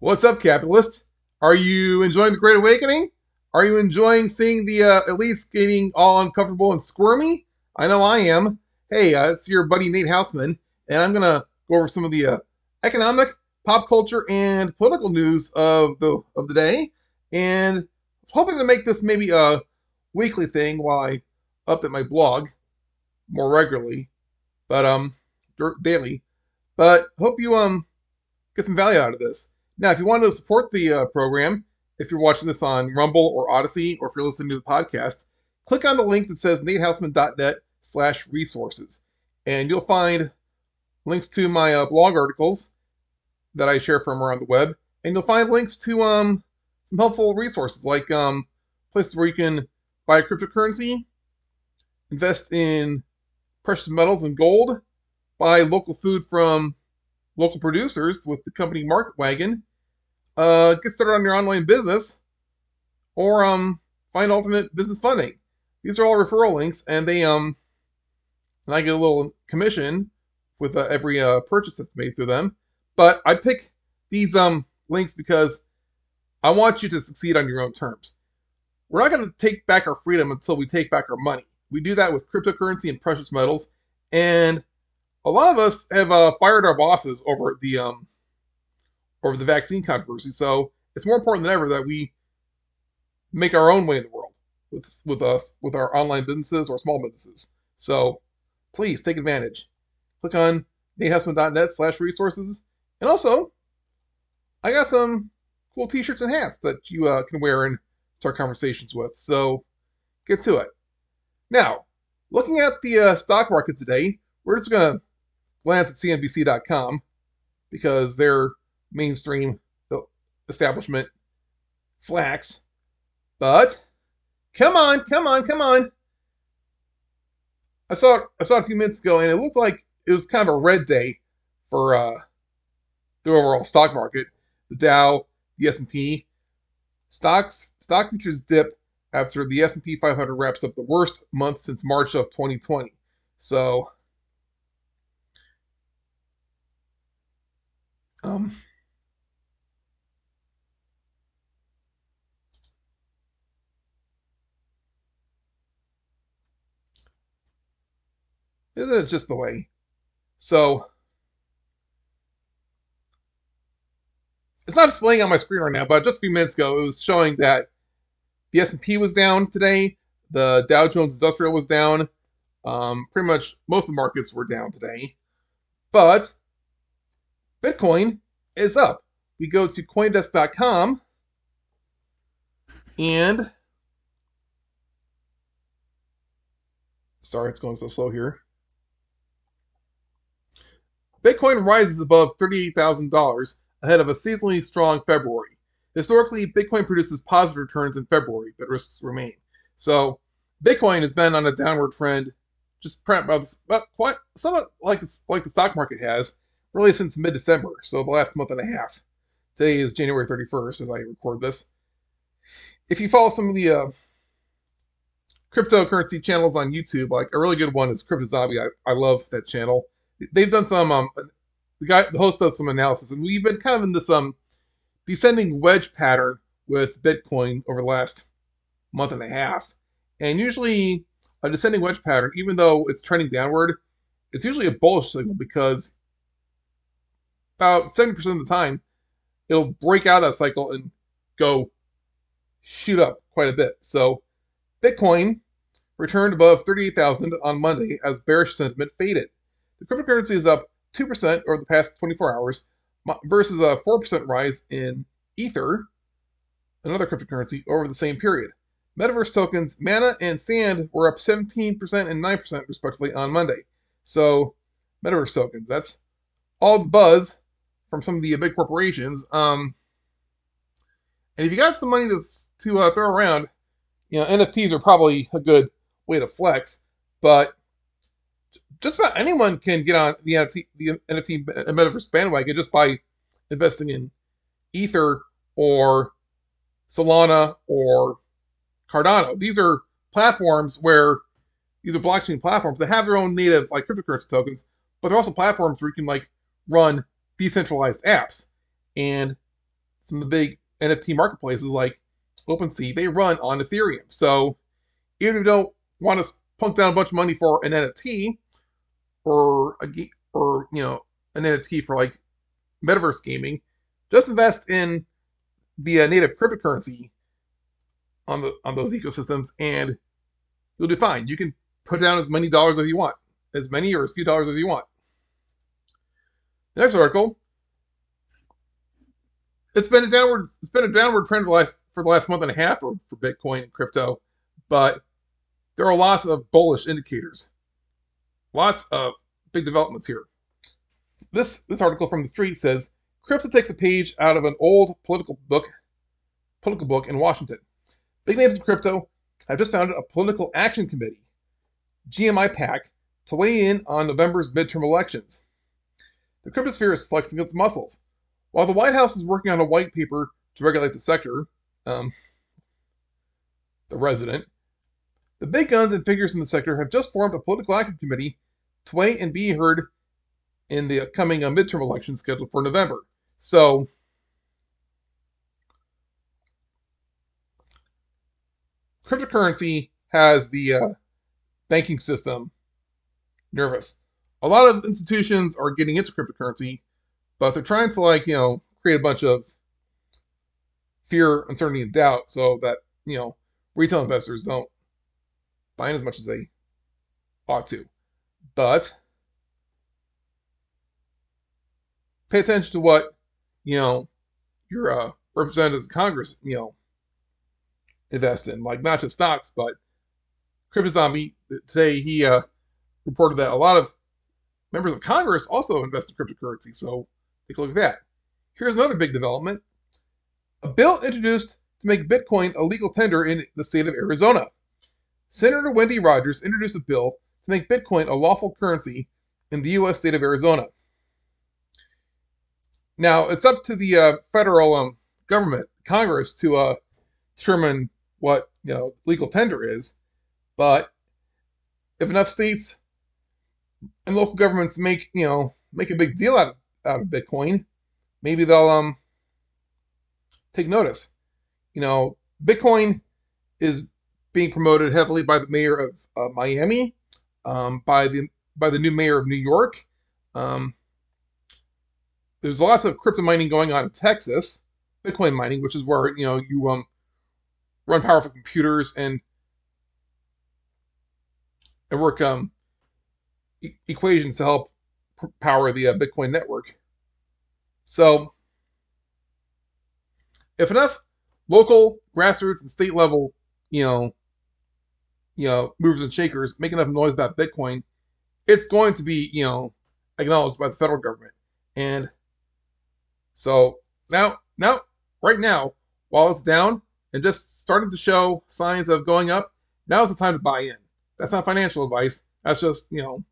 What's up, capitalists? Are you enjoying the Great Awakening? Are you enjoying seeing the elites getting all uncomfortable and squirmy? I know I am. Hey, it's your buddy Nate Hausman, and I'm going to go over some of the economic, pop culture, and political news of the day, and hoping to make this maybe a weekly thing while I update my blog more regularly, but daily. But hope you get some value out of this. Now, if you want to support the program, if you're watching this on Rumble or Odyssey, or if you're listening to the podcast, click on the link that says natehoustman.net/resources, and you'll find links to my blog articles that I share from around the web, and you'll find links to some helpful resources like places where you can buy cryptocurrency, invest in precious metals and gold, buy local food from local producers with the company Market Wagon, get started on your online business, or find alternate business funding. These are all referral links, and they and I get a little commission with every purchase that's made through them. But I pick these links because I want you to succeed on your own terms. We're not going to take back our freedom until we take back our money. We do that with cryptocurrency and precious metals, and a lot of us have fired our bosses over the vaccine controversy. So it's more important than ever that we make our own way in the world with our online businesses or small businesses. So please take advantage. Click on natehoustman.net/resources. And also, I got some cool t-shirts and hats that you can wear and start conversations with. So get to it. Now, looking at the stock market today, we're just going to glance at CNBC.com because their mainstream establishment flacks. But come on. I saw it a few minutes ago, and it looked like it was kind of a red day for the overall stock market. The Dow, the S&P, stock futures dip after the S&P 500 wraps up the worst month since March of 2020. So, isn't it just the way? So, it's not displaying on my screen right now, but just a few minutes ago, it was showing that the S&P was down today. The Dow Jones Industrial was down. Pretty much most of the markets were down today. But Bitcoin is up. We go to CoinDesk.com. And sorry, it's going so slow here. Bitcoin rises above $38,000 ahead of a seasonally strong February. Historically, Bitcoin produces positive returns in February, but risks remain. So, Bitcoin has been on a downward trend, just quite somewhat like the stock market has, really since mid-December, so the last month and a half. Today is January 31st as I record this. If you follow some of the cryptocurrency channels on YouTube, like a really good one is CryptoZombie. I love that channel. They've done some, the host does some analysis, and we've been kind of in this descending wedge pattern with Bitcoin over the last month and a half. And usually a descending wedge pattern, even though it's trending downward, it's usually a bullish signal because about 70% of the time, it'll break out of that cycle and go shoot up quite a bit. So Bitcoin returned above 38,000 on Monday as bearish sentiment faded. The cryptocurrency is up 2% over the past 24 hours versus a 4% rise in Ether, another cryptocurrency, over the same period. Metaverse tokens Mana and Sand were up 17% and 9% respectively on Monday. So, Metaverse tokens, that's all the buzz from some of the big corporations. And if you got some money to throw around, you know, NFTs are probably a good way to flex, but just about anyone can get on the NFT metaverse bandwagon just by investing in Ether or Solana or Cardano. These are platforms where these are blockchain platforms that have their own native like cryptocurrency tokens, but they're also platforms where you can like run decentralized apps. And some of the big NFT marketplaces like OpenSea, they run on Ethereum. So even if you don't want to punk down a bunch of money for an NFT or you know, an NFT for like metaverse gaming, just invest in the native cryptocurrency on those ecosystems, and you'll do fine. You can put down as many dollars as you want, as many or as few dollars as you want. The next article. It's been a downward trend for the last month and a half for Bitcoin and crypto, but there are lots of bullish indicators. Lots of big developments here. This article from The Street says crypto takes a page out of an old political book in Washington. Big names in crypto have just founded a political action committee, GMI PAC, to weigh in on November's midterm elections. The cryptosphere is flexing its muscles. While the White House is working on a white paper to regulate the sector, the big guns and figures in the sector have just formed a political action committee to weigh and be heard in the upcoming midterm election scheduled for November. So, cryptocurrency has the banking system nervous. A lot of institutions are getting into cryptocurrency, but they're trying to, like, you know, create a bunch of fear, uncertainty, and doubt so that, you know, retail investors don't buy in as much as they ought to. But pay attention to what, you know, your representatives of Congress, you know, invest in. Like, not just stocks, but CryptoZombie, today he reported that a lot of members of Congress also invest in cryptocurrency, so take a look at that. Here's another big development. A bill introduced to make Bitcoin a legal tender in the state of Arizona. Senator Wendy Rogers introduced a bill to make Bitcoin a lawful currency in the U.S. state of Arizona. Now, it's up to the federal government, Congress, to determine what, you know, legal tender is, but if enough states and local governments make a big deal out of Bitcoin, maybe they'll take notice. You know, Bitcoin is being promoted heavily by the mayor of Miami, by the new mayor of New York. There's lots of crypto mining going on in Texas, Bitcoin mining, which is where, you know, you run powerful computers and work equations to help power the Bitcoin network. So if enough local, grassroots, and state level, you know, movers and shakers make enough noise about Bitcoin, it's going to be, you know, acknowledged by the federal government. And so now, right now, while it's down and just starting to show signs of going up, now's the time to buy in. That's not financial advice. That's just, you know,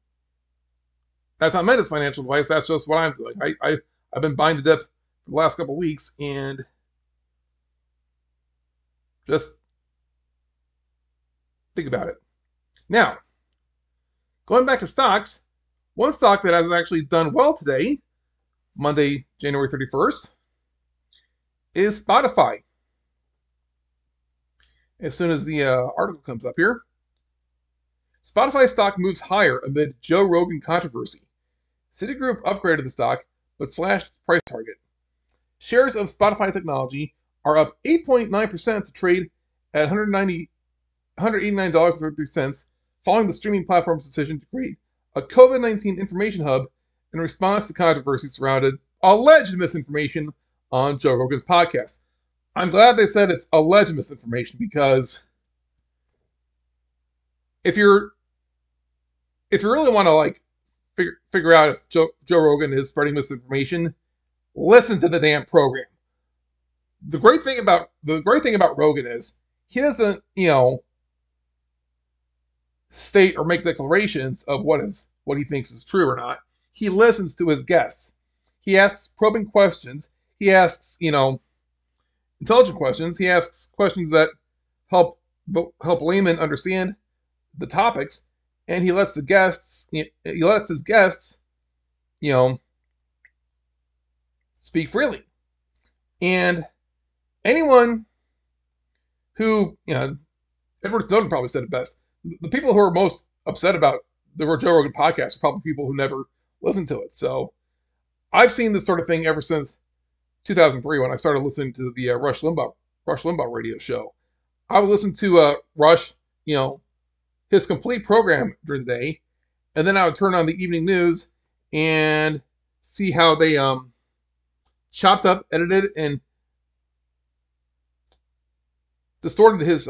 that's not meant as financial advice. That's just what I'm doing. I've been buying the dip for the last couple of weeks, and just think about it. Now, going back to stocks, one stock that has actually done well today, Monday, January 31st, is Spotify. As soon as the article comes up here. Spotify stock moves higher amid Joe Rogan controversy. Citigroup upgraded the stock, but slashed its price target. Shares of Spotify technology are up 8.9% to trade at $189.33, following the streaming platform's decision to create a COVID-19 information hub in response to controversy surrounding alleged misinformation on Joe Rogan's podcast. I'm glad they said it's alleged misinformation, because if you really want to, like, figure out if Joe Rogan is spreading misinformation, listen to the damn program. The great thing about Rogan is he doesn't, you know, state or make declarations of what he thinks is true or not. He listens to his guests. He asks probing questions. He asks, you know, intelligent questions. He asks questions that help laymen understand the topics. And he lets his guests, you know, speak freely. And anyone who, you know, Edward Snowden probably said it best. The people who are most upset about the Joe Rogan podcast are probably people who never listened to it. So I've seen this sort of thing ever since 2003 when I started listening to the Rush Limbaugh radio show. I would listen to Rush, you know, his complete program during the day, and then I would turn on the evening news and see how they chopped up, edited, and distorted his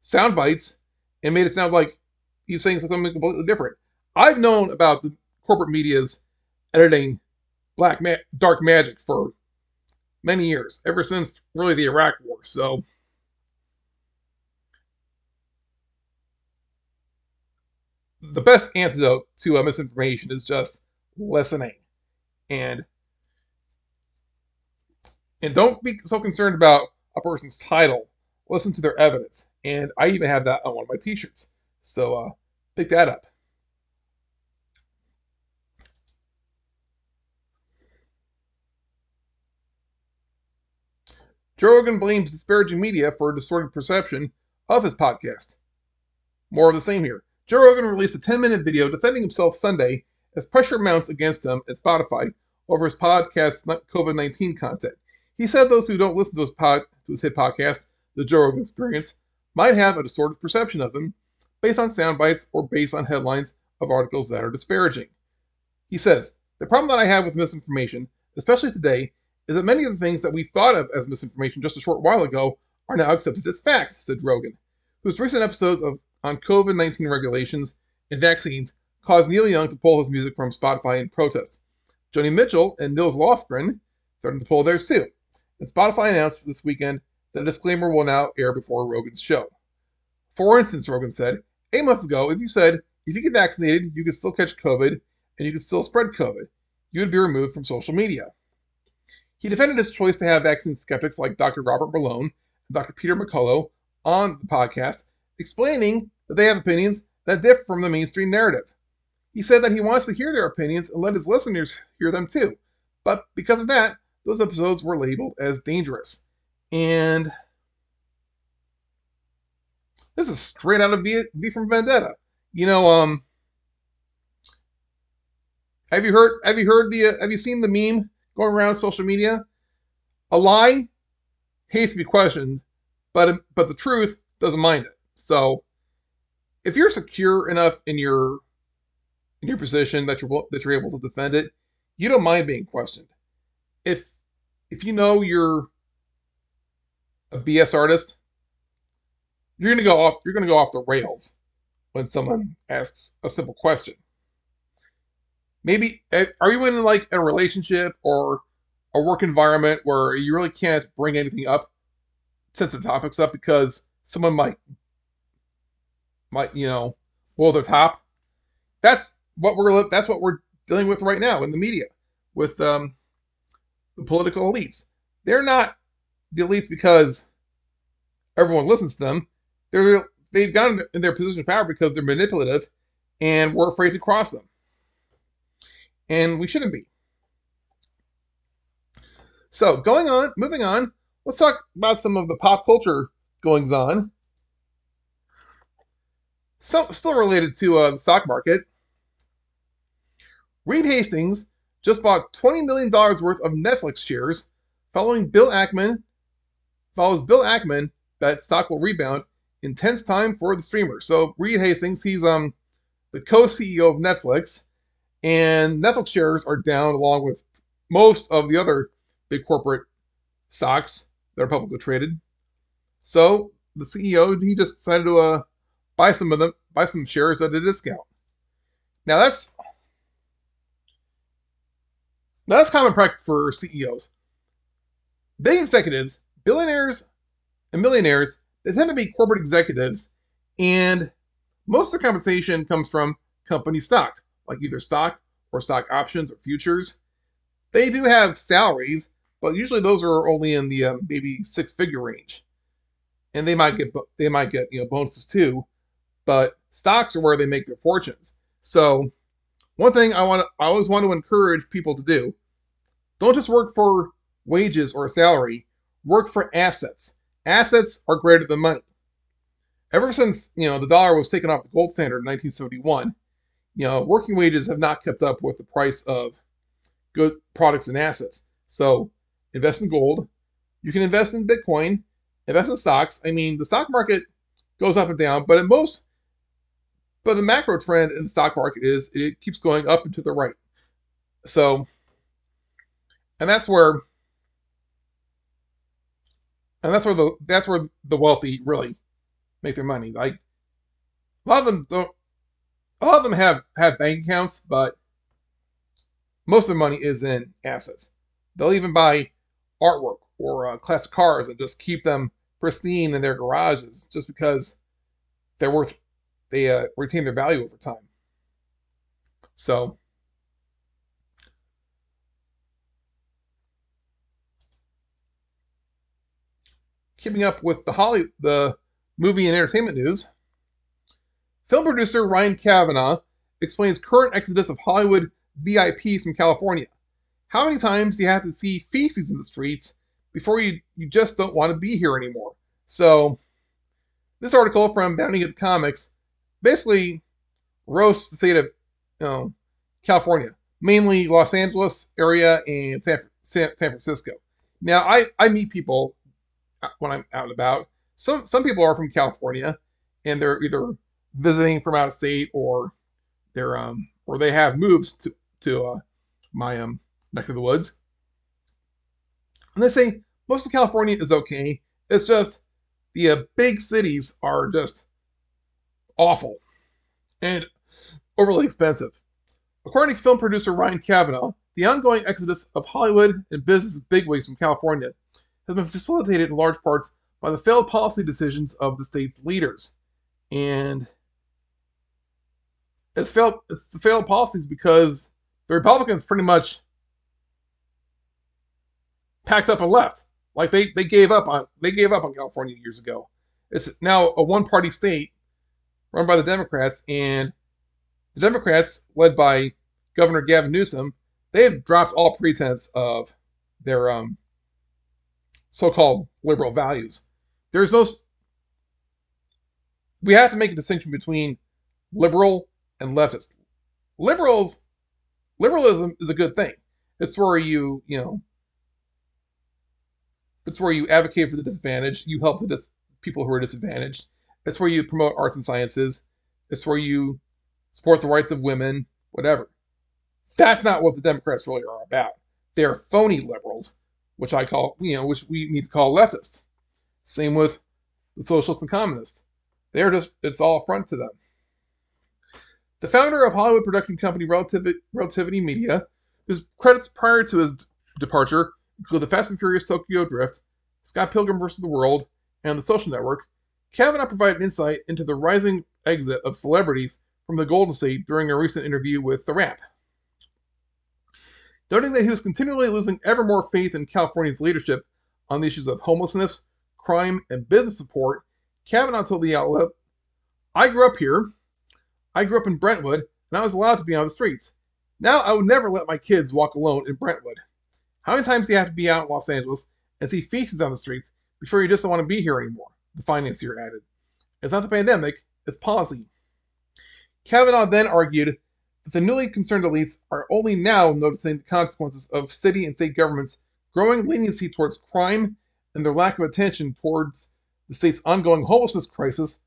sound bites and made it sound like he was saying something completely different. I've known about the corporate media's editing dark magic for many years, ever since really the Iraq War. So the best antidote to misinformation is just listening, and don't be so concerned about a person's title. Listen to their evidence, and I even have that on one of my t-shirts. So pick that up. Joe Rogan blames disparaging media for a distorted perception of his podcast. More of the same here. Joe Rogan released a 10-minute video defending himself Sunday as pressure mounts against him at Spotify over his podcast's COVID-19 content. He said those who don't listen to his hit podcast, The Joe Rogan Experience, might have a distorted perception of him based on sound bites or based on headlines of articles that are disparaging. He says, "The problem that I have with misinformation, especially today, is that many of the things that we thought of as misinformation just a short while ago are now accepted as facts," said Rogan, whose recent episodes on COVID-19 regulations and vaccines caused Neil Young to pull his music from Spotify in protest. Joni Mitchell and Nils Lofgren threatened to pull theirs too, and Spotify announced this weekend that a disclaimer will now air before Rogan's show. For instance, Rogan said, 8 months ago, if you said, if you get vaccinated, you could still catch COVID and you could still spread COVID, you would be removed from social media. He defended his choice to have vaccine skeptics like Dr. Robert Malone and Dr. Peter McCullough on the podcast, explaining that they have opinions that differ from the mainstream narrative. He said that he wants to hear their opinions and let his listeners hear them too. But because of that, those episodes were labeled as dangerous. And this is straight out of V from Vendetta. You know, have you seen the meme going around social media? A lie hates to be questioned, but the truth doesn't mind it. So, if you're secure enough in your position that you're able to defend it, you don't mind being questioned. If you know you're a BS artist, you're gonna go off the rails when someone asks a simple question. Maybe are you in like a relationship or a work environment where you really can't bring anything up, sensitive topics up, because someone might, you know, blow their top. That's what we're dealing with right now in the media with the political elites. They're not the elites because everyone listens to them. They've gotten in their position of power because they're manipulative, and we're afraid to cross them. And we shouldn't be. So moving on, let's talk about some of the pop culture goings on. So, still related to the stock market. Reed Hastings just bought $20 million worth of Netflix shares following Bill Ackman that stock will rebound in tense time for the streamer. So Reed Hastings, he's the co-CEO of Netflix, and Netflix shares are down along with most of the other big corporate stocks that are publicly traded. So the CEO, he just decided to buy some shares at a discount. Now that's common practice for CEOs. Big executives, billionaires and millionaires, they tend to be corporate executives, and most of their compensation comes from company stock, like either stock or stock options or futures. They do have salaries, but usually those are only in the maybe six-figure range, and they might get you know, bonuses too. But stocks are where they make their fortunes. So one thing I always want to encourage people to do: don't just work for wages, or salary, work for assets. Assets are greater than money. Ever since, the dollar was taken off the gold standard in 1971, working wages have not kept up with the price of good products and assets. So invest in gold. You can invest in Bitcoin, invest in stocks. I mean, the stock market goes up and down, but the macro trend in the stock market is it keeps going up and to the right. So, and that's where the wealthy really make their money. Like a lot of them have bank accounts, but most of their money is in assets. They'll even buy artwork or classic cars and just keep them pristine in their garages just because they're worth. They retain their value over time. So, keeping up with the movie and entertainment news, film producer Ryan Kavanaugh explains current exodus of Hollywood VIPs from California. How many times do you have to see feces in the streets before you just don't want to be here anymore? So, this article from Bounding at the Comics basically roasts the state of California, mainly Los Angeles area and San Francisco. Now, I meet people when I'm out and about. Some people are from California, and they're either visiting from out of state or they're or they have moved to my neck of the woods. And they say most of California is okay. It's just the big cities are just awful and overly expensive. According to film producer Ryan Kavanaugh, the ongoing exodus of Hollywood and business bigwigs from California has been facilitated in large parts by the failed policy decisions of the state's leaders. And it's the failed policies because the Republicans pretty much packed up and left. Like they gave up on California years ago. It's now a one-party state run by the Democrats, and the Democrats, led by Governor Gavin Newsom, they have dropped all pretense of their so-called liberal values. There's no. We have to make a distinction between liberal and leftist. Liberalism is a good thing. It's where you advocate for the disadvantaged. You help the people who are disadvantaged. It's where you promote arts and sciences. It's where you support the rights of women, whatever. That's not what the Democrats really are about. They're phony liberals, which I call, which we need to call leftists. Same with the socialists and communists. They're just, it's all a front to them. The founder of Hollywood production company Relativity Media, whose credits prior to his departure include The Fast and Furious Tokyo Drift, Scott Pilgrim vs. the World, and The Social Network, Kavanaugh provided insight into the rising exit of celebrities from the Golden State during a recent interview with The Wrap, noting that he was continually losing ever more faith in California's leadership on the issues of homelessness, crime, and business support. Kavanaugh told the outlet, "I grew up here. I grew up in Brentwood, and I was allowed to be on the streets. Now I would never let my kids walk alone in Brentwood. How many times do you have to be out in Los Angeles and see feces on the streets before you just don't want to be here anymore?" The financier added. It's not the pandemic, it's policy. Kavanaugh then argued that the newly concerned elites are only now noticing the consequences of city and state governments' growing leniency towards crime and their lack of attention towards the state's ongoing homelessness crisis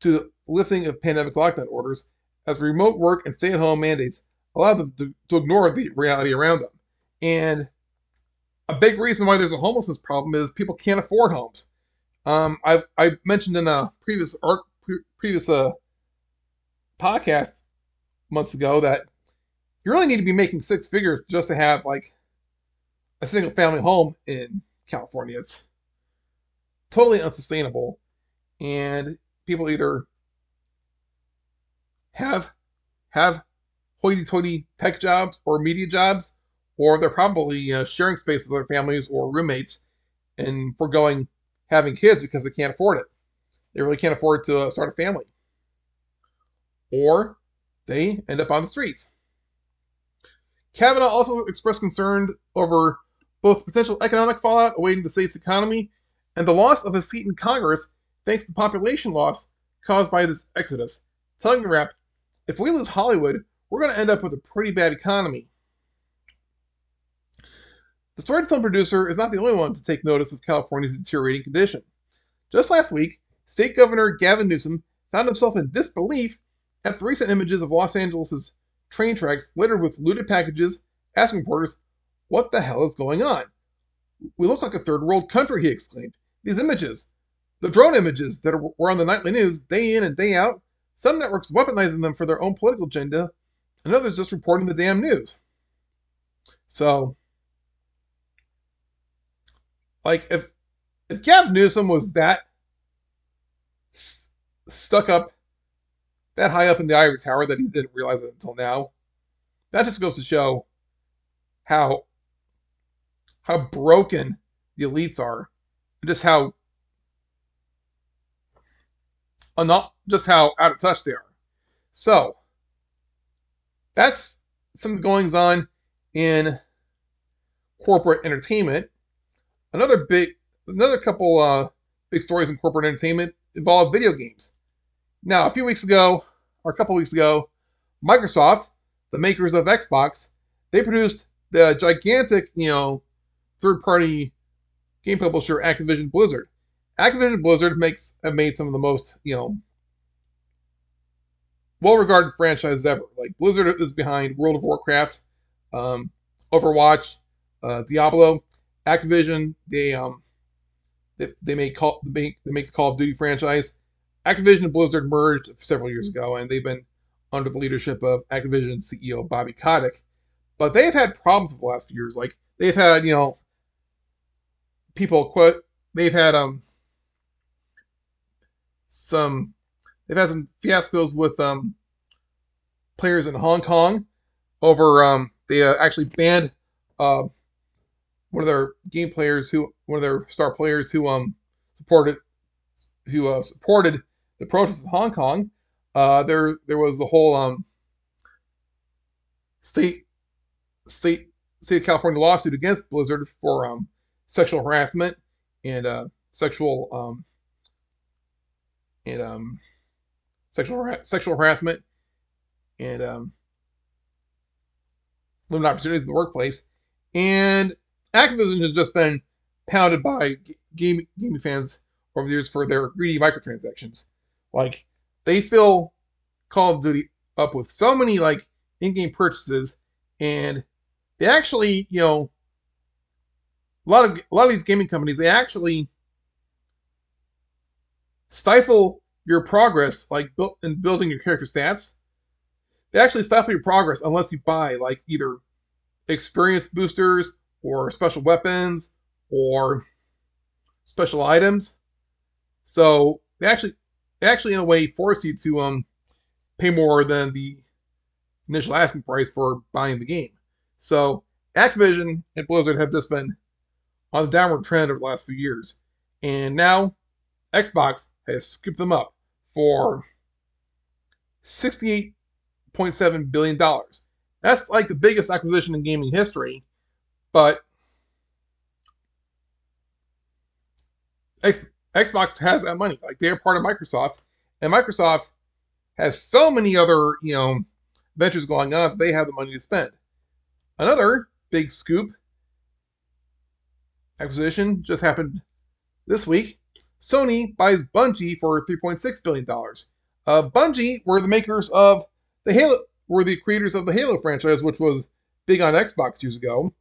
to the lifting of pandemic lockdown orders as remote work and stay-at-home mandates allow them to ignore the reality around them. And a big reason why there's a homelessness problem is people can't afford homes. I mentioned in a previous podcast months ago that you really need to be making six figures just to have like a single family home in California. It's totally unsustainable, and people either have hoity-toity tech jobs or media jobs, or they're probably sharing space with their families or roommates and foregoing having kids because they can't afford it. They really can't afford to start a family. Or they end up on the streets. Kavanaugh also expressed concern over both potential economic fallout awaiting the state's economy and the loss of a seat in Congress thanks to population loss caused by this exodus. Telling the rep, if we lose Hollywood, we're going to end up with a pretty bad economy. The storied film producer is not the only one to take notice of California's deteriorating condition. Just last week, State Governor Gavin Newsom found himself in disbelief after recent images of Los Angeles' train tracks littered with looted packages, asking reporters, what the hell is going on? We look like a third world country, he exclaimed. These images, the drone images that were on the nightly news day in and day out, some networks weaponizing them for their own political agenda, and others just reporting the damn news. So, like, if Gavin Newsom was that stuck up, that high up in the ivory tower that he didn't realize it until now, that just goes to show how broken the elites are, and just how out of touch they are. So, that's some goings on in corporate entertainment. Another couple big stories in corporate entertainment involve video games. Now, a couple weeks ago, Microsoft, the makers of Xbox, they produced the gigantic, third-party game publisher Activision Blizzard. Activision Blizzard have made some of the most, well-regarded franchises ever. Like, Blizzard is behind World of Warcraft, Overwatch, Diablo. Activision, they make the Call of Duty franchise. Activision and Blizzard merged several years ago, and they've been under the leadership of Activision CEO Bobby Kotick. But they've had problems over the last few years. Like, they've had, people quit. They've had some fiascos with players in Hong Kong over they actually banned one of their star players who supported the protests in Hong Kong. There was the whole state of California lawsuit against Blizzard for sexual harassment and sexual harassment and limited opportunities in the workplace. And Activision has just been pounded by gaming fans over the years for their greedy microtransactions. Like, they fill Call of Duty up with so many, like, in-game purchases, and they actually, a lot of these gaming companies, they actually stifle your progress, like, in building your character stats. They actually stifle your progress unless you buy, like, either experience boosters or special weapons or special items. So they actually in a way force you to pay more than the initial asking price for buying the game. So Activision and Blizzard have just been on the downward trend over the last few years, and now Xbox has scooped them up for $68.7 billion. That's like the biggest acquisition in gaming history, but Xbox has that money. Like, they're part of Microsoft, and Microsoft has so many other, ventures going on that they have the money to spend. Another big scoop acquisition just happened this week. Sony buys Bungie for $3.6 billion. Bungie were the makers of the Halo... were the creators of the Halo franchise, which was big on Xbox years ago,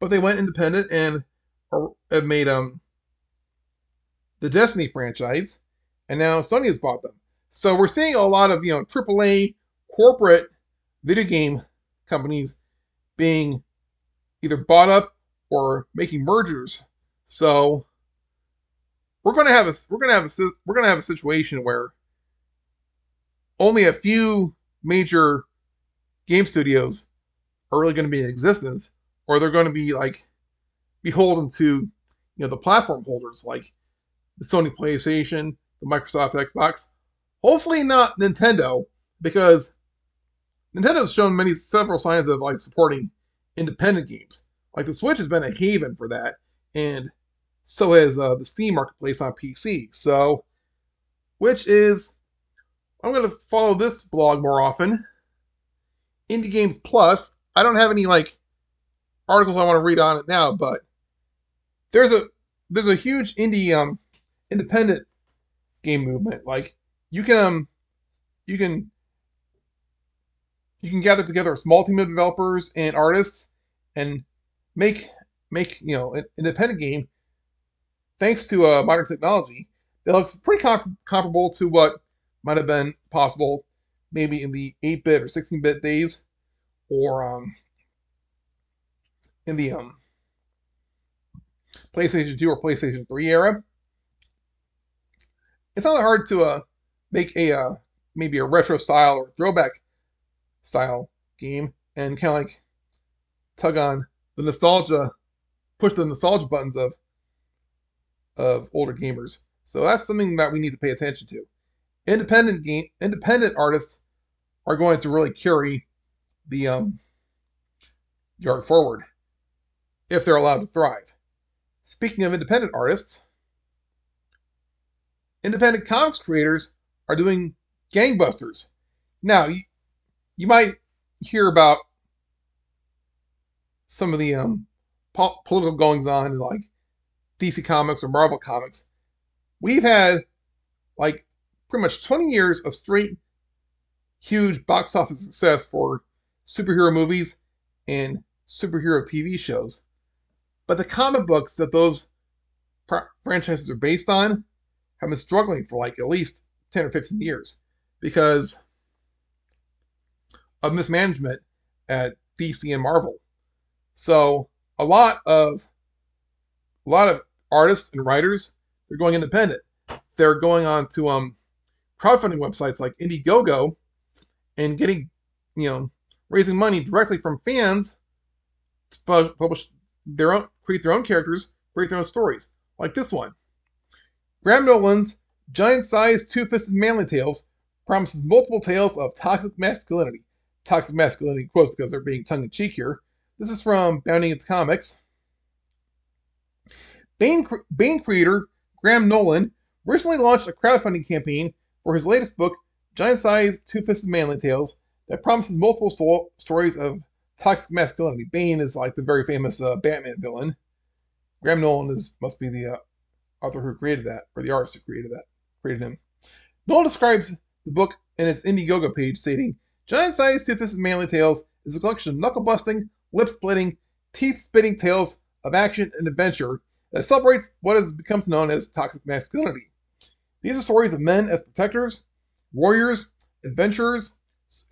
but they went independent and have made the Destiny franchise, and now Sony has bought them. So we're seeing a lot of, AAA corporate video game companies being either bought up or making mergers. So we're going to have a situation where only a few major game studios are really going to be in existence, or they're going to be like beholden to the platform holders like the Sony PlayStation, the Microsoft Xbox. Hopefully not Nintendo, because Nintendo's shown several signs of like supporting independent games. Like, the Switch has been a haven for that, and so has the Steam marketplace on PC. So, which is, I'm going to follow this blog more often. Indie Games Plus. I don't have any, like, articles I want to read on it now, but there's a huge indie independent game movement. Like, you can gather together a small team of developers and artists and make you know, an independent game thanks to modern technology that looks pretty comparable to what might have been possible maybe in the 8-bit or 16-bit days, or in the PlayStation 2 or PlayStation 3 era. It's not that hard to make a maybe a retro style or throwback style game and kind of like tug on the nostalgia, push the nostalgia buttons of older gamers. So that's something that we need to pay attention to. Independent artists are going to really carry the yard forward if they're allowed to thrive. Speaking of independent artists, independent comics creators are doing gangbusters. Now, you might hear about some of the political goings-on in, like, DC Comics or Marvel Comics. We've had, like, pretty much 20 years of straight huge box office success for superhero movies and superhero TV shows. But the comic books that those franchises are based on have been struggling for, like, at least 10 or 15 years because of mismanagement at DC and Marvel. So a lot of artists and writers, they're going independent. They're going on to crowdfunding websites like Indiegogo and getting, you know, raising money directly from fans to publish their own, create their own characters, create their own stories, like this one. Graham Nolan's Giant-Sized Two-Fisted Manly Tales promises multiple tales of toxic masculinity. Toxic masculinity in quotes because they're being tongue-in-cheek here. This is from Bounding Its Comics. Bane creator Graham Nolan recently launched a crowdfunding campaign for his latest book, Giant-Sized Two-Fisted Manly Tales, that promises multiple stories of toxic masculinity. Bane is like the very famous Batman villain. Graham Nolan must be the author who created that, or the artist who created him. Nolan describes the book in its Indiegogo page, stating, Giant-Sized Two-Fisted Manly Tales is a collection of knuckle-busting, lip-splitting, teeth-spitting tales of action and adventure that celebrates what has become known as toxic masculinity. These are stories of men as protectors, warriors, adventurers,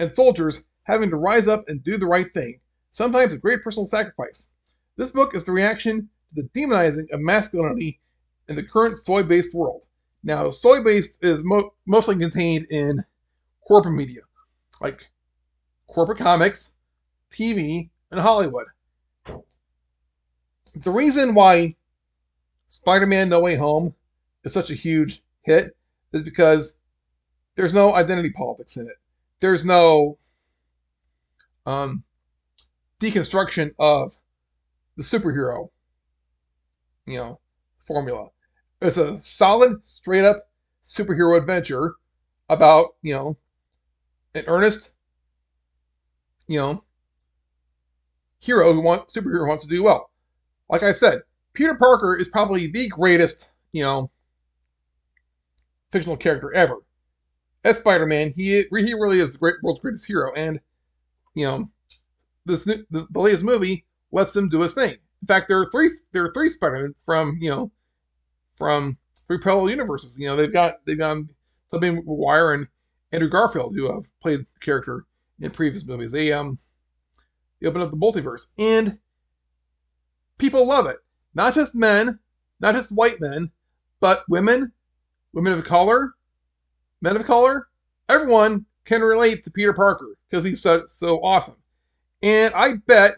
and soldiers having to rise up and do the right thing, sometimes a great personal sacrifice. This book is the reaction to the demonizing of masculinity in the current soy-based world. Now, soy-based is mostly contained in corporate media, like corporate comics, TV, and Hollywood. The reason why Spider-Man No Way Home is such a huge hit is because there's no identity politics in it. There's no deconstruction of the superhero, you know, formula. It's a solid, straight up superhero adventure about, you know, an earnest, you know, hero who wants to do well. Like I said, Peter Parker is probably the greatest, you know, fictional character ever. As Spider-Man, he really is the world's greatest hero, and, you know, the latest movie lets him do his thing. In fact, there are three Spider-Men from three parallel universes. You know, they've gone Tobey Maguire and Andrew Garfield, who have played the character in previous movies. They open up the multiverse, and people love it. Not just men, not just white men, but women of color, men of color. Everyone can relate to Peter Parker because he's so awesome. And I bet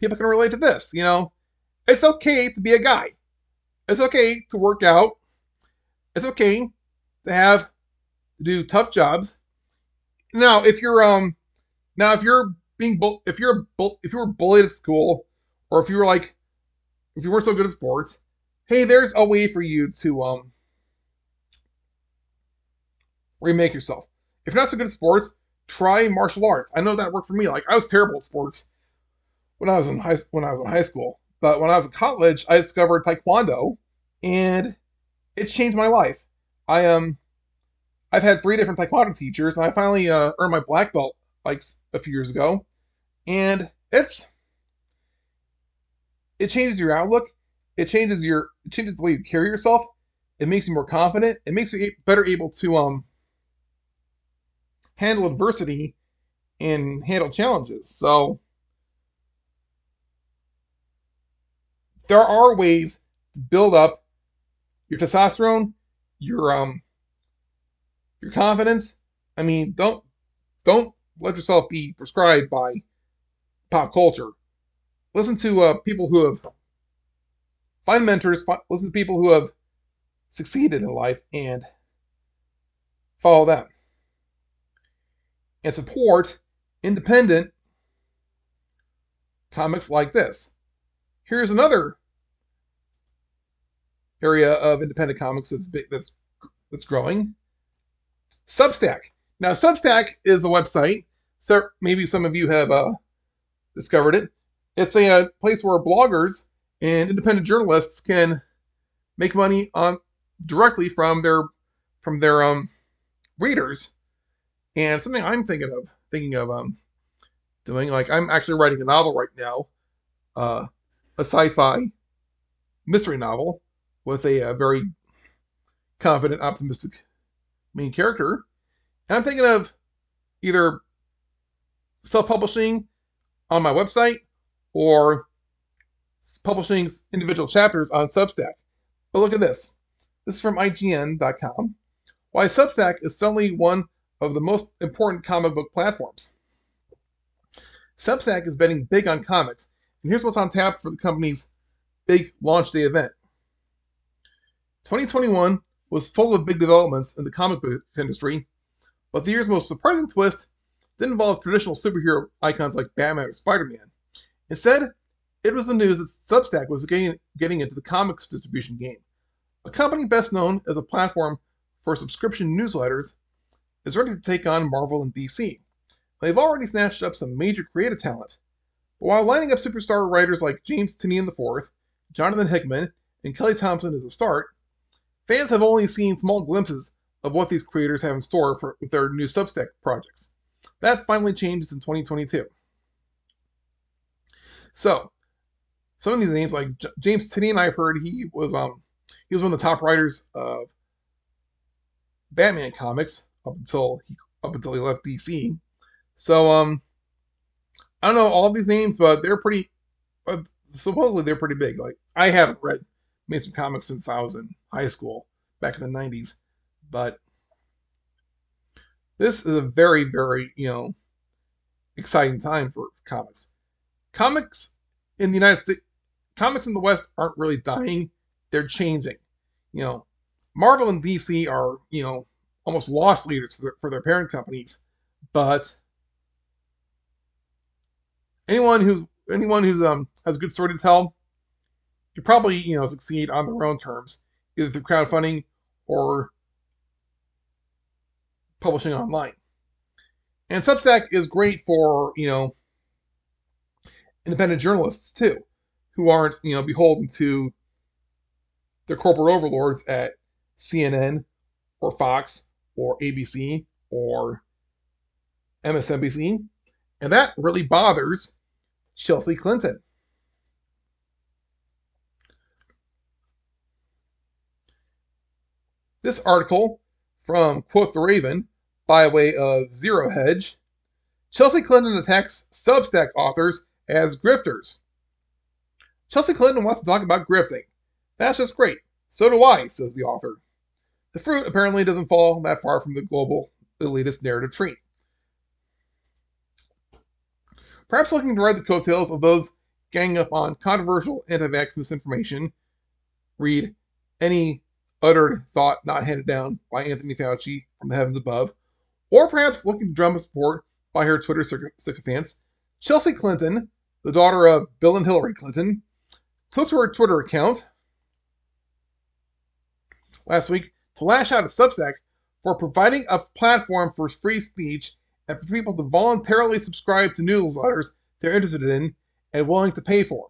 people can relate to this. You know, it's okay to be a guy. It's okay to work out. It's okay to do tough jobs. Now, if you're being if you're bullied at school, Or if you were like, if you weren't so good at sports, hey, there's a way for you to remake yourself. If you're not so good at sports, try martial arts. I know that worked for me. Like, I was terrible at sports when I was in high school. But when I was in college, I discovered Taekwondo, and it changed my life. I've had 3 different Taekwondo teachers, and I finally earned my black belt like a few years ago. And it changes your outlook. It changes the way you carry yourself. It makes you more confident. It makes you better able to handle adversity and handle challenges. So there are ways to build up your testosterone, your confidence. I mean, don't let yourself be prescribed by pop culture. Listen to people who have find mentors. Listen to people who have succeeded in life and follow them. And support independent comics like this. Here's another area of independent comics that's big, that's growing. Substack. Now, Substack is a website. So maybe some of you have discovered it. It's a place where bloggers and independent journalists can make money on directly from their readers. And something I'm thinking of doing. Like, I'm actually writing a novel right now, a sci-fi mystery novel with a very confident, optimistic main character. And I'm thinking of either self-publishing on my website or publishing individual chapters on Substack. But look at this. This is from IGN.com. Why Substack is suddenly one of the most important comic book platforms. Substack is betting big on comics, and here's what's on tap for the company's big launch day event. 2021 was full of big developments in the comic book industry, but the year's most surprising twist didn't involve traditional superhero icons like Batman or Spider-Man. Instead, it was the news that Substack was getting into the comics distribution game. A company best known as a platform for subscription newsletters is ready to take on Marvel and DC. They've already snatched up some major creative talent. But while lining up superstar writers like James Tynion IV, Jonathan Hickman, and Kelly Thompson is a start, fans have only seen small glimpses of what these creators have in store with their new Substack projects. That finally changes in 2022. So, some of these names, like James Tynion, I've heard he was one of the top writers of Batman comics up until he left DC. So I don't know all of these names, but they're pretty. Supposedly they're pretty big. Like, I haven't read mainstream comics since I was in high school back in the 90s, but this is a very, very exciting time for comics. Comics in the United States, comics in the West aren't really dying; they're changing. Marvel and DC are almost lost leaders for their parent companies, but anyone who's has a good story to tell could probably succeed on their own terms, either through crowdfunding or publishing online. And Substack is great for independent journalists too, who aren't beholden to their corporate overlords at CNN or Fox or ABC or MSNBC. And that really bothers Chelsea Clinton. This article from Quote the Raven by way of Zero Hedge: Chelsea Clinton attacks Substack authors as grifters. Chelsea Clinton wants to talk about grifting. That's just great. So do I, says the author. The fruit apparently doesn't fall that far from the global elitist narrative tree. Perhaps looking to ride the coattails of those ganging up on controversial anti-vax misinformation, read any uttered thought not handed down by Anthony Fauci from the heavens above, or perhaps looking to drum up support by her Twitter sycophants, Chelsea Clinton, the daughter of Bill and Hillary Clinton, took to her Twitter account last week to lash out at Substack for providing a platform for free speech and for people to voluntarily subscribe to newsletters they're interested in and willing to pay for.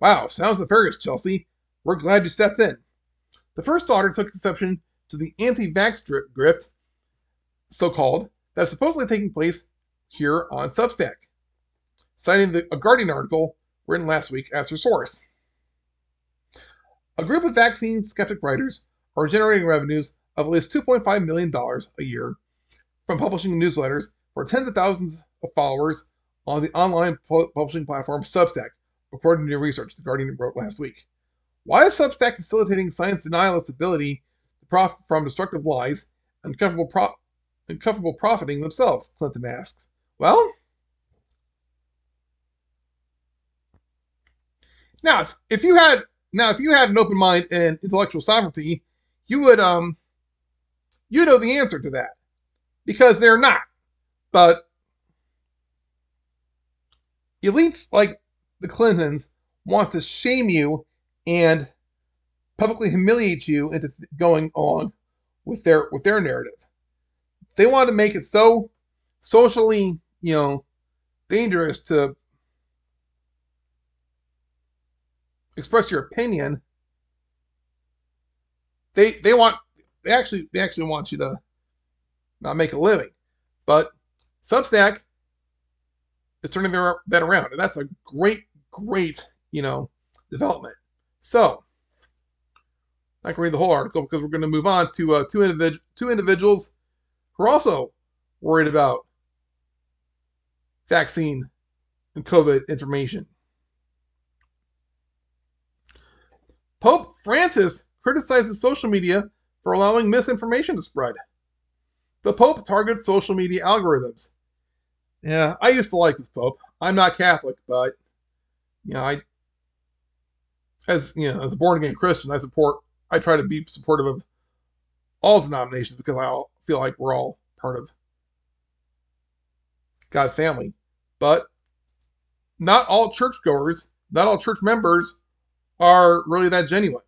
Wow, sounds nefarious, Chelsea. We're glad you stepped in. The first daughter took exception to the anti-vax grift, so-called, that's supposedly taking place here on Substack, citing a Guardian article written last week as her source. A group of vaccine skeptic writers are generating revenues of at least $2.5 million a year from publishing newsletters for tens of thousands of followers on the online publishing platform Substack, according to new research the Guardian wrote last week. Why is Substack facilitating science denialists' ability to profit from destructive lies and comfortable profiting themselves, Clinton asks. Well, now if you had an open mind and intellectual sovereignty, you would you know the answer to that, because they're not. But elites like the Clintons want to shame you and publicly humiliate you into going along with their narrative. They want to make it so socially, dangerous to express your opinion. They actually want you to not make a living. But Substack is turning that around, and that's a great development. So, I'm not going to read the whole article because we're going to move on to two individuals who are also worried about vaccine and COVID information. Pope Francis criticizes social media for allowing misinformation to spread. The Pope targets social media algorithms. Yeah, I used to like this Pope. I'm not Catholic, but as a born-again Christian, I try to be supportive of all denominations because I feel like we're all part of God's family. But not all churchgoers, not all church members are really that genuine.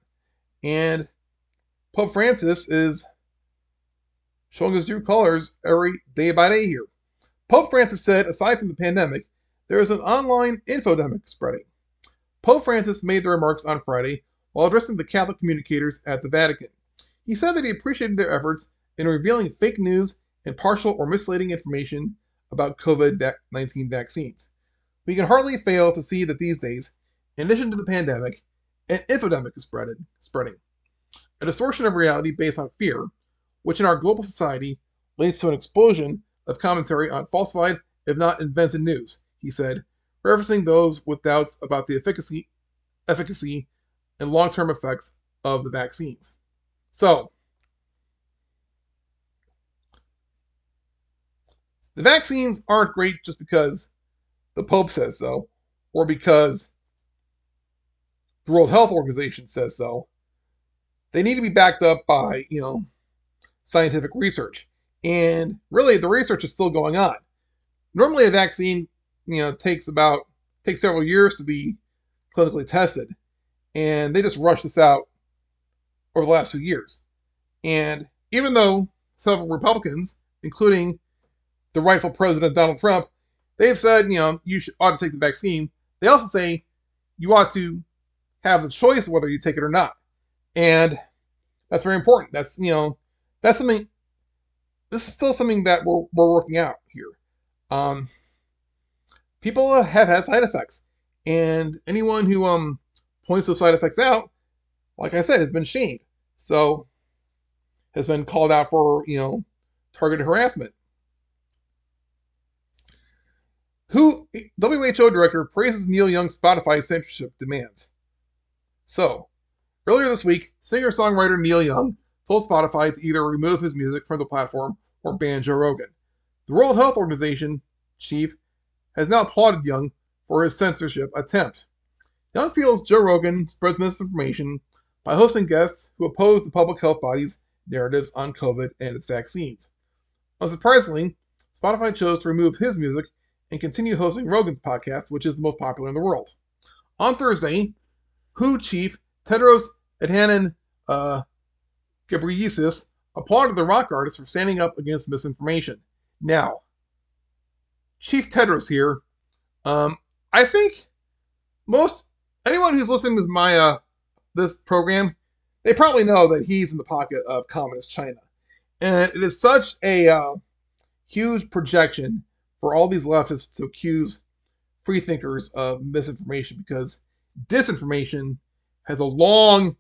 And Pope Francis is showing his true colors every day by day here. Pope Francis said, aside from the pandemic, there is an online infodemic spreading. Pope Francis made the remarks on Friday while addressing the Catholic communicators at the Vatican. He said that he appreciated their efforts in revealing fake news and partial or misleading information about COVID-19 vaccines. We can hardly fail to see that these days, in addition to the pandemic, an infodemic is spreading, a distortion of reality based on fear, which in our global society leads to an explosion of commentary on falsified, if not invented news, he said, referencing those with doubts about the efficacy and long-term effects of the vaccines. So, the vaccines aren't great just because the Pope says so, or because the World Health Organization says so. They need to be backed up by, scientific research. And really, the research is still going on. Normally, a vaccine, takes several years to be clinically tested. And they just rushed this out over the last few years. And even though several Republicans, including the rightful president, Donald Trump, they've said, ought to take the vaccine, they also say you ought to have the choice whether you take it or not. And that's very important. That's, that's something, this is still something that we're working out here. People have had side effects, and anyone who points those side effects out, like I said, has been shamed. So, has been called out for, targeted harassment. WHO director praises Neil Young's Spotify censorship demands. So, earlier this week, singer-songwriter Neil Young told Spotify to either remove his music from the platform or ban Joe Rogan. The World Health Organization chief has now applauded Young for his censorship attempt. Young feels Joe Rogan spreads misinformation by hosting guests who oppose the public health body's narratives on COVID and its vaccines. Unsurprisingly, Spotify chose to remove his music and continue hosting Rogan's podcast, which is the most popular in the world. On Thursday, WHO chief Tedros Adhanom Ghebreyesus applauded the rock artist for standing up against misinformation. Now, Chief Tedros here, I think anyone who's listening to my this program, they probably know that he's in the pocket of communist China. And it is such a huge projection for all these leftists to accuse free thinkers of misinformation, because disinformation has a long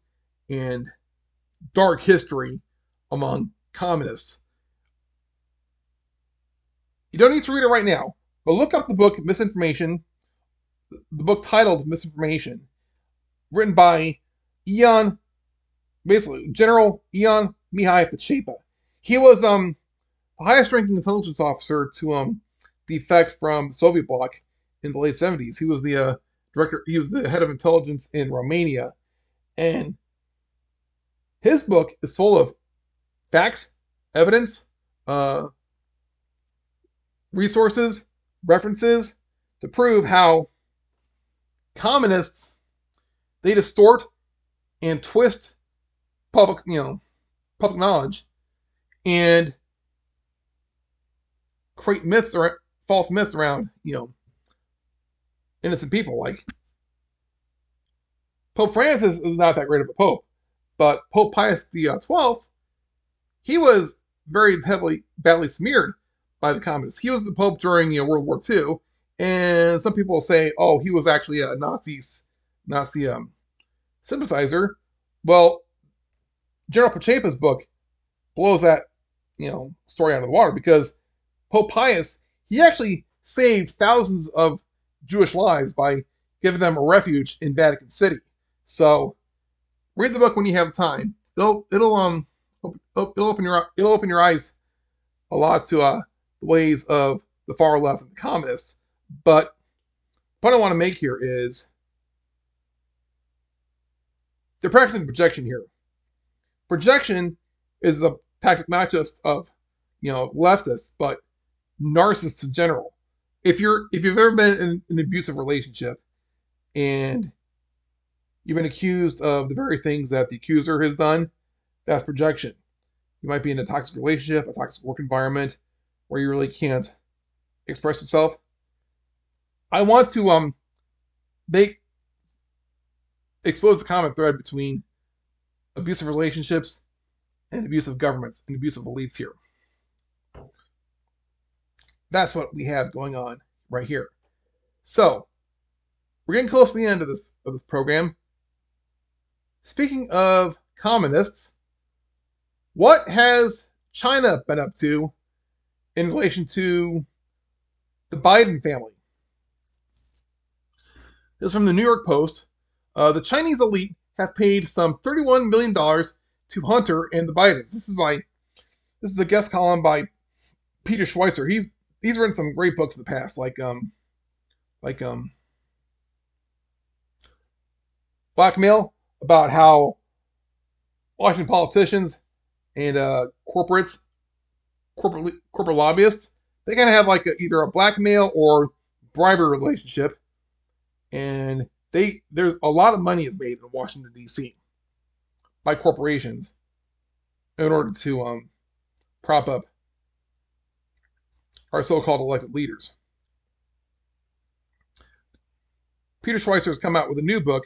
and dark history among communists. You don't need to read it right now, but look up the book Misinformation, the book titled Misinformation, written by General Ion Mihai Pachepa. He was the highest-ranking intelligence officer to defect from the Soviet bloc in the late 70s. He was the director. He was the head of intelligence in Romania, and his book is full of facts, evidence, resources, references to prove how communists, they distort and twist public knowledge and create myths or false myths around, innocent people. Like, Pope Francis is not that great of a pope, but Pope Pius XII, he was very badly smeared by the communists. He was the pope during World War II, and some people say, oh, he was actually a Nazi sympathizer. Well, General Pachepa's book blows that story out of the water, because Pope Pius, he actually saved thousands of Jewish lives by giving them a refuge in Vatican City. So read the book when you have time. It'll open your eyes a lot to the ways of the far left and the communists. But the point I want to make here is they're practicing projection here. Projection is a tactic not just of leftists, but narcissists in general. If you've ever been in an abusive relationship and you've been accused of the very things that the accuser has done, that's projection. You might be in a toxic relationship, a toxic work environment, where you really can't express yourself. I want to expose the common thread between abusive relationships and abusive governments and abusive elites here. That's what we have going on right here. So, we're getting close to the end of this program. Speaking of communists, what has China been up to in relation to the Biden family? This is from the New York Post. The Chinese elite have paid some $31 million to Hunter and the Bidens. This is a guest column by Peter Schweitzer. He's written some great books in the past, like Blackmail, about how Washington politicians and corporate lobbyists, they kind of have either a blackmail or bribery relationship, and there's a lot of money is made in Washington D.C. by corporations in order to prop up our so-called elected leaders. Peter Schweitzer has come out with a new book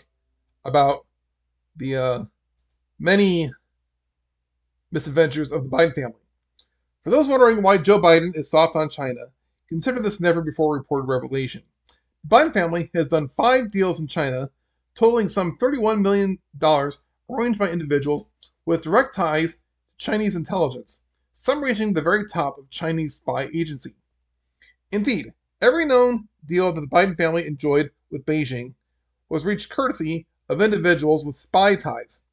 about the many misadventures of the Biden family. For those wondering why Joe Biden is soft on China, consider this never-before-reported revelation. The Biden family has done 5 deals in China, totaling some $31 million arranged by individuals with direct ties to Chinese intelligence, some reaching the very top of Chinese spy agency. Indeed, every known deal that the Biden family enjoyed with Beijing was reached courtesy of individuals with spy ties,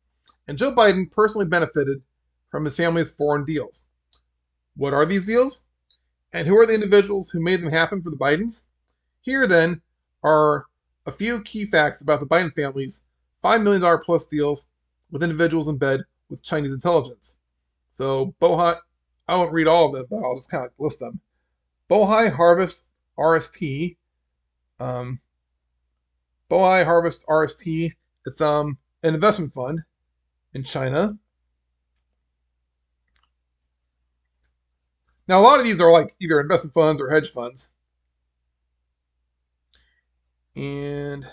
and Joe Biden personally benefited from his family's foreign deals. What are these deals? And who are the individuals who made them happen for the Bidens? Here, then, are a few key facts about the Biden family's $5 million plus deals with individuals in bed with Chinese intelligence. So, I won't read all of them, but I'll just kind of list them. Bohai Harvest RST. Boai Harvest RST. It's an investment fund in China. Now, a lot of these are like either investment funds or hedge funds. And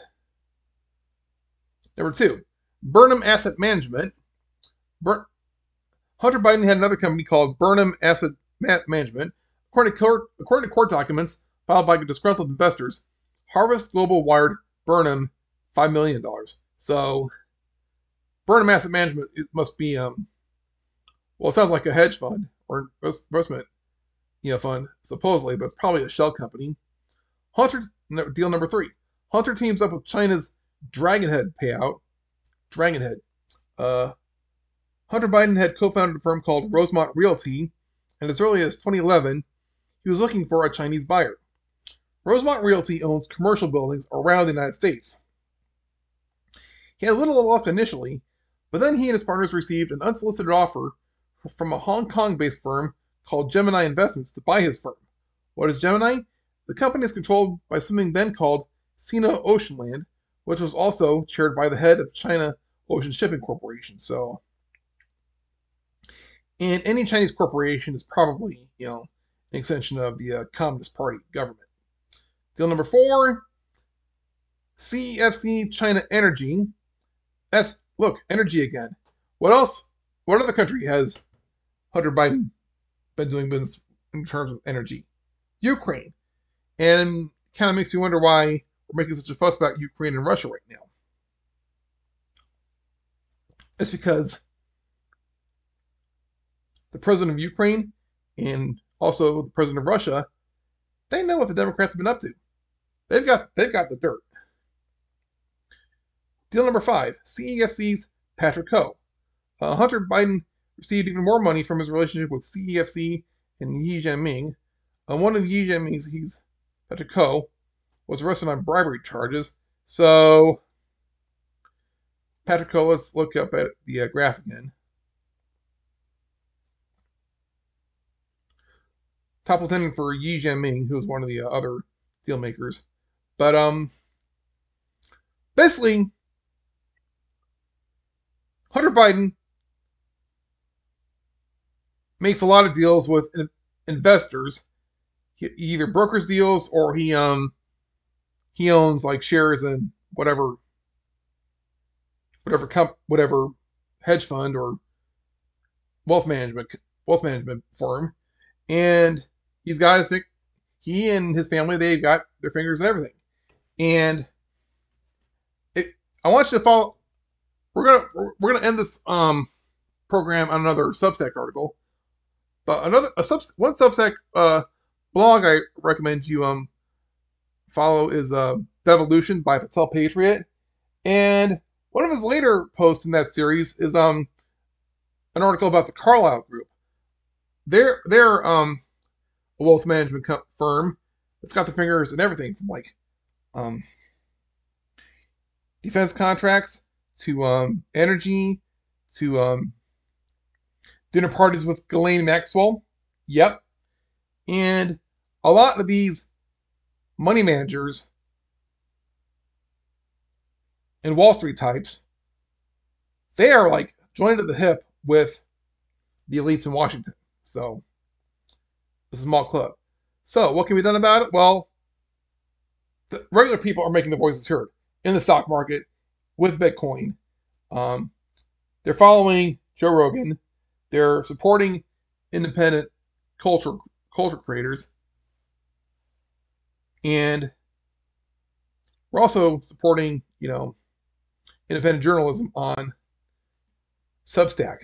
number two, Burnham Asset Management. Hunter Biden had another company called Burnham Asset Management. According to court documents filed by disgruntled investors, Harvest Global wired Burnham $5 million. So Burnham Asset Management, it must be, well, it sounds like a hedge fund or investment fund, supposedly, but it's probably a shell company. Deal number three. Hunter teams up with China's Dragonhead payout. Dragonhead. Hunter Biden had co-founded a firm called Rosemont Realty, and as early as 2011, he was looking for a Chinese buyer. Rosemont Realty owns commercial buildings around the United States. He had little luck initially, but then he and his partners received an unsolicited offer from a Hong Kong-based firm called Gemini Investments to buy his firm. What is Gemini? The company is controlled by something then called Sino Oceanland, which was also chaired by the head of China Ocean Shipping Corporation. So, and any Chinese corporation is probably, an extension of the Communist Party government. Deal number four, CFC China Energy. That's, look, energy again. What else? What other country has Hunter Biden been doing business in terms of energy? Ukraine. And kind of makes you wonder why we're making such a fuss about Ukraine and Russia right now. It's because the president of Ukraine and also the president of Russia, they know what the Democrats have been up to. They've got the dirt. Deal number five, CEFC's Patrick Ho. Hunter Biden received even more money from his relationship with CEFC and Xi Jinping. One of Xi Jinping's, Patrick Ho, was arrested on bribery charges. So, Patrick Ho, let's look up at the graph again. Top lieutenant for Xi Jinping, who was one of the other deal makers. But, basically, Hunter Biden makes a lot of deals with investors. He either brokers deals or he owns like shares in whatever hedge fund or wealth management firm, and he and his family, they've got their fingers in everything. And I want you to follow. We're gonna end this program on another Substack article, but one Substack blog I recommend you follow is Devolution by Patel Patriot, and one of his later posts in that series is an article about the Carlyle Group. They're a wealth management firm that's got their fingers in everything from like defense contracts to energy to dinner parties with Ghislaine Maxwell. Yep. And a lot of these money managers and Wall Street types, they are like joined at the hip with the elites in Washington. So this is a small club. So what can be done about it? Well, the regular people are making their voices heard in the stock market with Bitcoin. They're following Joe Rogan. They're supporting independent culture creators, and we're also supporting independent journalism on Substack.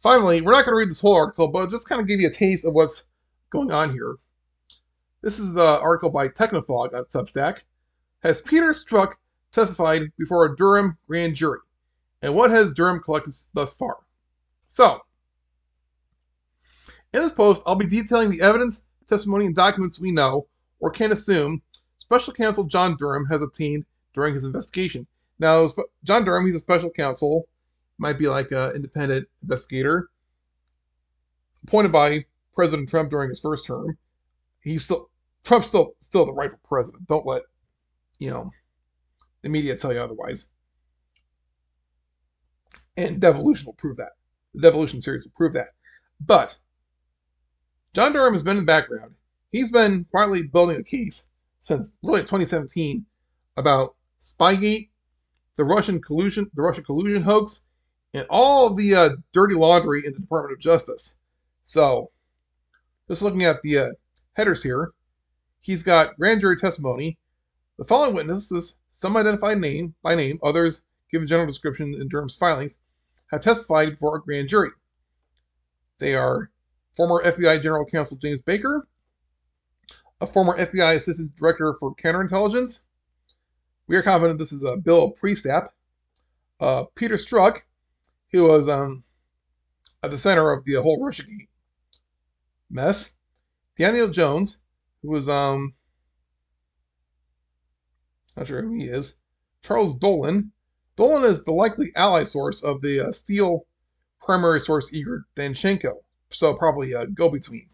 Finally, we're not going to read this whole article, but I'll just kind of give you a taste of what's going on here. This is the article by Technofog on Substack. Has Peter Strzok testified before a Durham grand jury, and what has Durham collected thus far? So, in this post, I'll be detailing the evidence, testimony, and documents we know, or can assume, Special Counsel John Durham has obtained during his investigation. Now, John Durham, he's a special counsel, might be like an independent investigator, appointed by President Trump during his first term. He's still Trump's still the rightful president. Don't let, the media tell you otherwise. And Devolution will prove that. The Devolution series will prove that. But John Durham has been in the background. He's been quietly building a case since really 2017 about Spygate, the Russian collusion hoax, and all the dirty laundry in the Department of Justice. So, just looking at the headers here, he's got grand jury testimony. The following witnesses, some identified name by name, others given general description in Durham's filings, have testified before a grand jury. They are former FBI General Counsel James Baker, a former FBI Assistant Director for Counterintelligence. We are confident this is Bill Priestap. Peter Strzok, who was at the center of the whole Russiagate mess. Daniel Jones, who was, not sure who he is. Charles Dolan. Dolan is the likely ally source of the Steele primary source Igor Danchenko, so probably a go-between.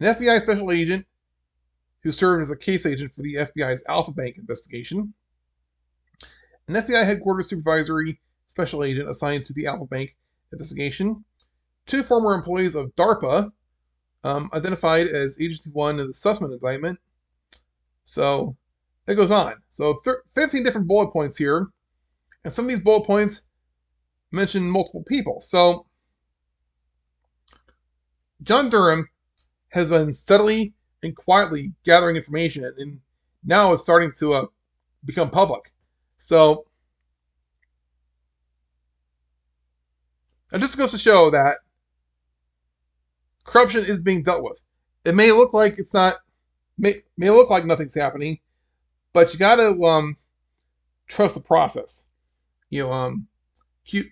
An FBI special agent who served as a case agent for the FBI's Alpha Bank investigation. An FBI headquarters supervisory special agent assigned to the Alpha Bank investigation. Two former employees of DARPA, identified as Agency 1 in the Sussman indictment. So, it goes on. So, 15 different bullet points here. And some of these bullet points mention multiple people. So, John Durham has been steadily and quietly gathering information, and now it's starting to become public. So, it just goes to show that corruption is being dealt with. It may look like it's not, may look like nothing's happening, but you got to trust the process. Q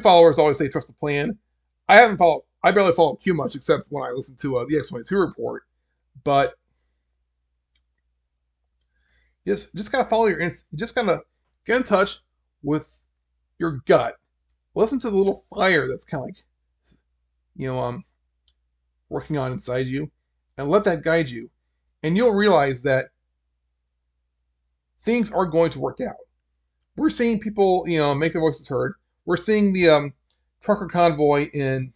followers always say trust the plan. I barely follow Q much except when I listen to the X22 report. But just gotta follow your instinct. Just gotta get in touch with your gut. Listen to the little fire that's kind of like working on inside you, and let that guide you, and you'll realize that things are going to work out. We're seeing people, make their voices heard. We're seeing the trucker convoy in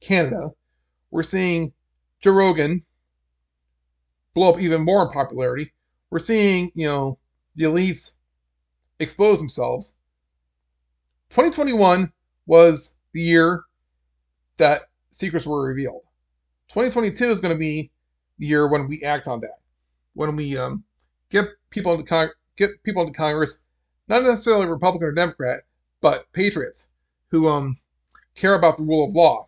Canada. We're seeing Joe Rogan blow up even more in popularity. We're seeing, the elites expose themselves. 2021 was the year that secrets were revealed. 2022 is going to be the year when we act on that, when we get people into Congress, not necessarily Republican or Democrat, but patriots who care about the rule of law.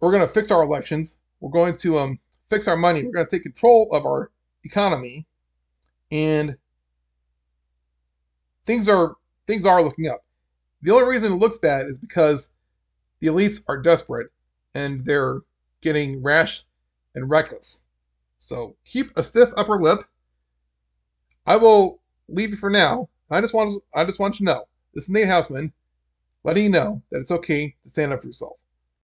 We're going to fix our elections. We're going to fix our money. We're going to take control of our economy, and things are looking up. The only reason it looks bad is because the elites are desperate and they're getting rash and reckless. So keep a stiff upper lip. I will leave you for now. I just want you to know, this is Nate Hausman letting you know that it's okay to stand up for yourself.